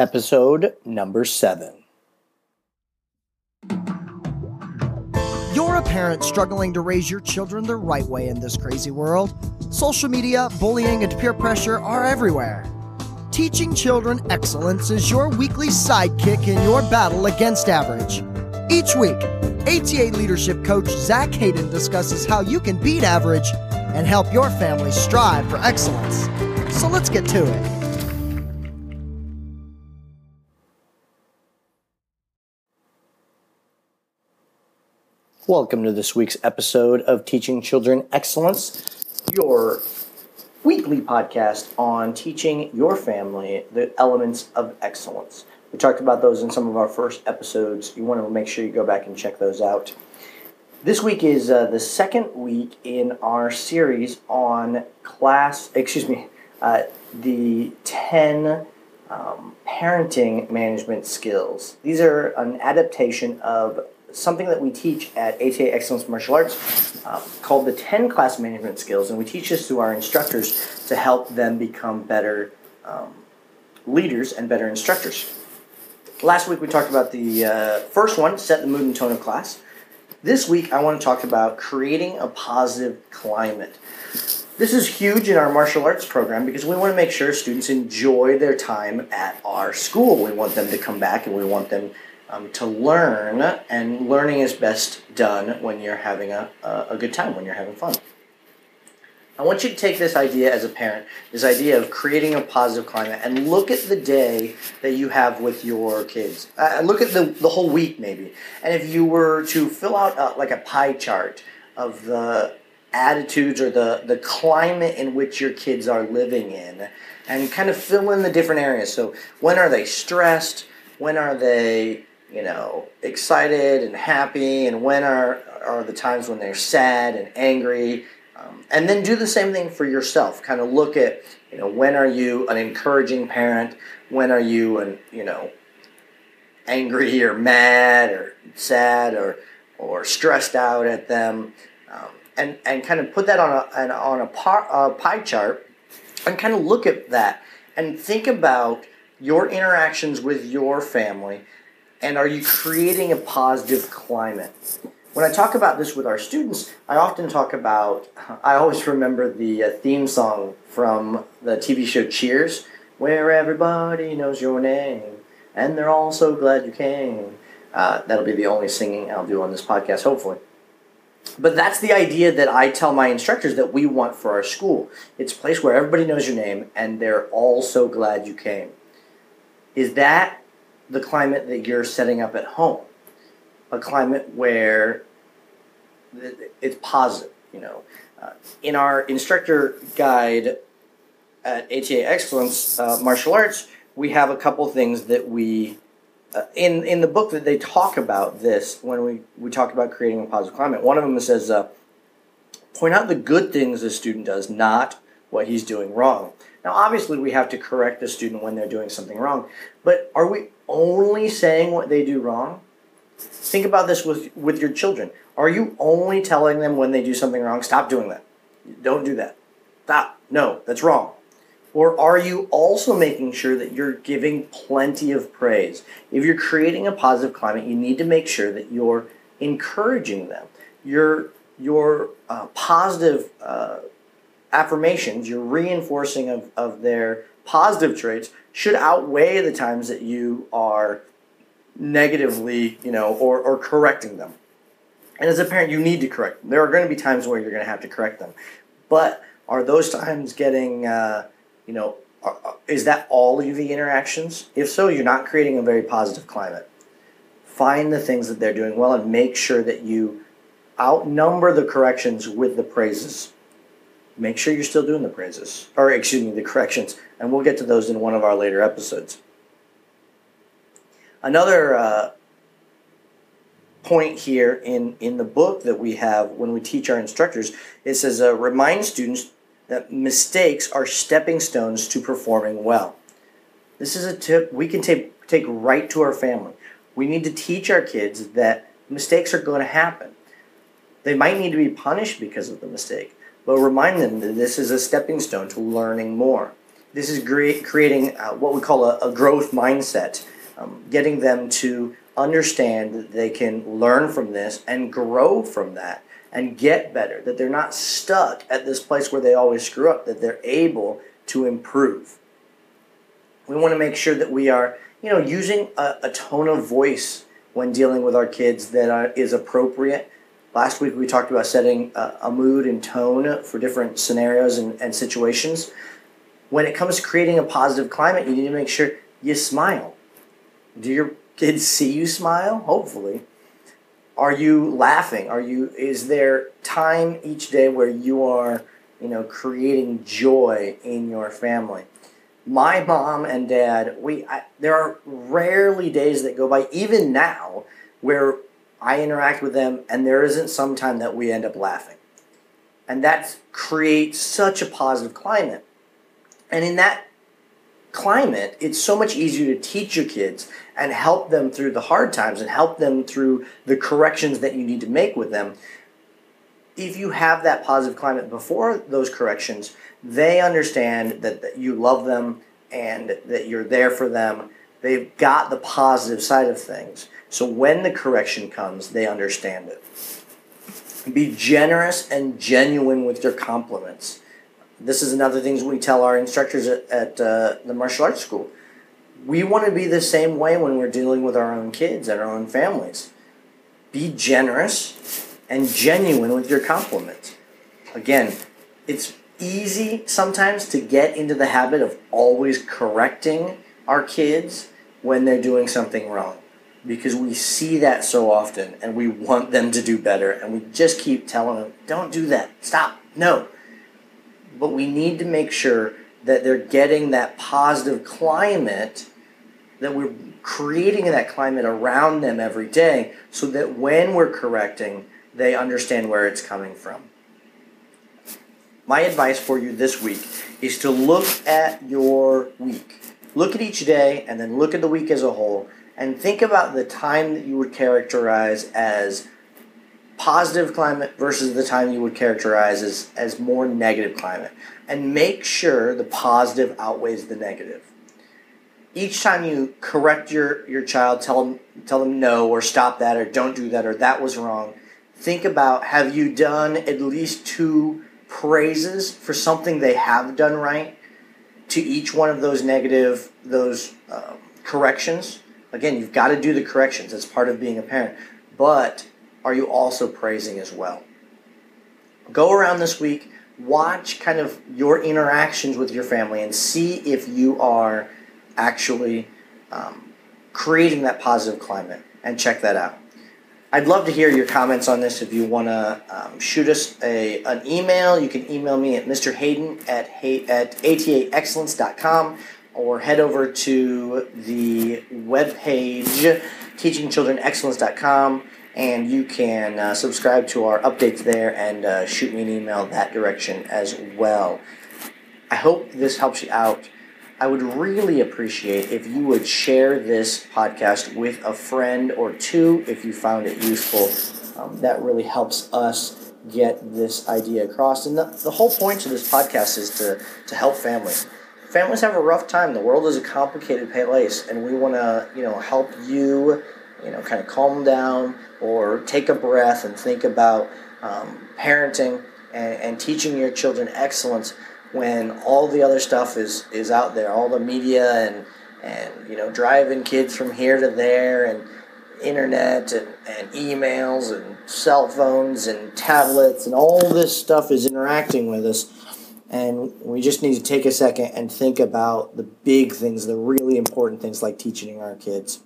episode number 7. You're a parent struggling to raise your children the right way in this crazy world. Social media, bullying, and peer pressure are everywhere. Teaching Children Excellence is your weekly sidekick in your battle against average. Each week, ATA leadership coach Zach Hayden discusses how you can beat average and help your family strive for excellence. So let's get to it. Welcome to this week's episode of Teaching Children Excellence, your weekly podcast on teaching your family the elements of excellence. We talked about those in some of our first episodes. You want to make sure you go back and check those out. This week is the second week in our series on the 10 parenting management skills. These are an adaptation of something that we teach at ATA Excellence Martial Arts called the 10 class management skills, and we teach this to our instructors to help them become better leaders and better instructors. Last week we talked about the first one, set the mood and tone of class. This week I want to talk about creating a positive climate. This is huge in our martial arts program because we want to make sure students enjoy their time at our school. We want them to come back and we want them to learn, and learning is best done when you're having a good time, when you're having fun. I want you to take this idea as a parent, this idea of creating a positive climate, and look at the day that you have with your kids. Look at the whole week maybe, and if you were to fill out like a pie chart of the attitudes or the climate in which your kids are living in, and kind of fill in the different areas. So when are they stressed? When are they excited and happy, and when are the times when they're sad and angry? And then do the same thing for yourself. Kind of look at, when are you an encouraging parent? When are you angry or mad or sad or stressed out at them? And kind of put that on a pie chart, and kind of look at that and think about your interactions with your family. And are you creating a positive climate? When I talk about this with our students, I always remember the theme song from the TV show Cheers, where everybody knows your name, and they're all so glad you came. That'll be the only singing I'll do on this podcast, hopefully. But that's the idea that I tell my instructors that we want for our school. It's a place where everybody knows your name, and they're all so glad you came. Is that the climate that you're setting up at home? A climate where it's positive, In our instructor guide at ATA Excellence Martial Arts, we have a couple things that we, in the book that they talk about this when we talk about creating a positive climate. One of them says, point out the good things the student does, not what he's doing wrong. Now, obviously, we have to correct the student when they're doing something wrong, but are we only saying what they do wrong? Think about this with your children. Are you only telling them when they do something wrong, stop doing that? Don't do that. Stop. No, that's wrong. Or are you also making sure that you're giving plenty of praise? If you're creating a positive climate, you need to make sure that you're encouraging them. Your positive affirmations, your reinforcing of their positive traits should outweigh the times that you are negatively, or correcting them. And as a parent, you need to correct them. There are going to be times where you're going to have to correct them. But are those times getting, is that all of the interactions? If so, you're not creating a very positive climate. Find the things that they're doing well and make sure that you outnumber the corrections with the praises. Make sure you're still doing the corrections, and we'll get to those in one of our later episodes. Another point here in the book that we have when we teach our instructors, it says, remind students that mistakes are stepping stones to performing well. This is a tip we can take right to our family. We need to teach our kids that mistakes are going to happen. They might need to be punished because of the mistake, but remind them that this is a stepping stone to learning more. This is creating what we call a growth mindset, getting them to understand that they can learn from this and grow from that and get better, that they're not stuck at this place where they always screw up, that they're able to improve. We want to make sure that we are, you know, using a tone of voice when dealing with our kids that is appropriate. Last week we talked about setting a mood and tone for different scenarios and situations. When it comes to creating a positive climate, you need to make sure you smile. Do your kids see you smile? Hopefully. Are you laughing? Is there time each day where you are, you know, creating joy in your family? My mom and dad, there are rarely days that go by, even now, where I interact with them and there isn't some time that we end up laughing. And that creates such a positive climate. And in that climate, it's so much easier to teach your kids and help them through the hard times and help them through the corrections that you need to make with them. If you have that positive climate before those corrections, they understand that you love them and that you're there for them. They've got the positive side of things. So when the correction comes, they understand it. Be generous and genuine with your compliments. This is another thing we tell our instructors at the martial arts school. We want to be the same way when we're dealing with our own kids and our own families. Be generous and genuine with your compliments. Again, it's easy sometimes to get into the habit of always correcting our kids when they're doing something wrong, because we see that so often and we want them to do better, and we just keep telling them, don't do that, stop, no. But we need to make sure that they're getting that positive climate, that we're creating that climate around them every day, so that when we're correcting, they understand where it's coming from. My advice for you this week is to look at your week. Look at each day and then look at the week as a whole, and think about the time that you would characterize as positive climate versus the time you would characterize as more negative climate, and make sure the positive outweighs the negative. Each time you correct your child, tell them no, or stop that, or don't do that, or that was wrong, think about, have you done at least 2 praises for something they have done right to each one of those negative, those corrections? Again, you've got to do the corrections. That's part of being a parent. But are you also praising as well? Go around this week, watch kind of your interactions with your family and see if you are actually creating that positive climate, and check that out. I'd love to hear your comments on this. If you want to shoot us an email, you can email me at mrhayden at ataexcellence.com, or head over to the webpage teachingchildrenexcellence.com, and you can subscribe to our updates there and shoot me an email that direction as well. I hope this helps you out. I would really appreciate if you would share this podcast with a friend or two if you found it useful. That really helps us get this idea across. And the whole point of this podcast is to help families. Families have a rough time. The world is a complicated place, and we want to, you know, help you, you know, kind of calm down or take a breath and think about parenting and teaching your children excellence when all the other stuff is out there, all the media and you know, driving kids from here to there, and internet and emails and cell phones and tablets, and all this stuff is interacting with us. And we just need to take a second and think about the big things, the really important things, like teaching our kids.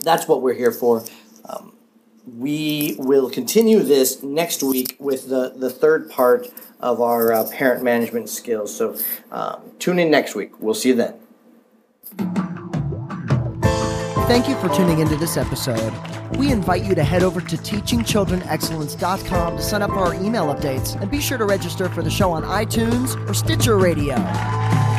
That's what we're here for. We will continue this next week with the third part of our parent management skills. So tune in next week. We'll see you then. Thank you for tuning into this episode. We invite you to head over to teachingchildrenexcellence.com to sign up for our email updates, and be sure to register for the show on iTunes or Stitcher Radio.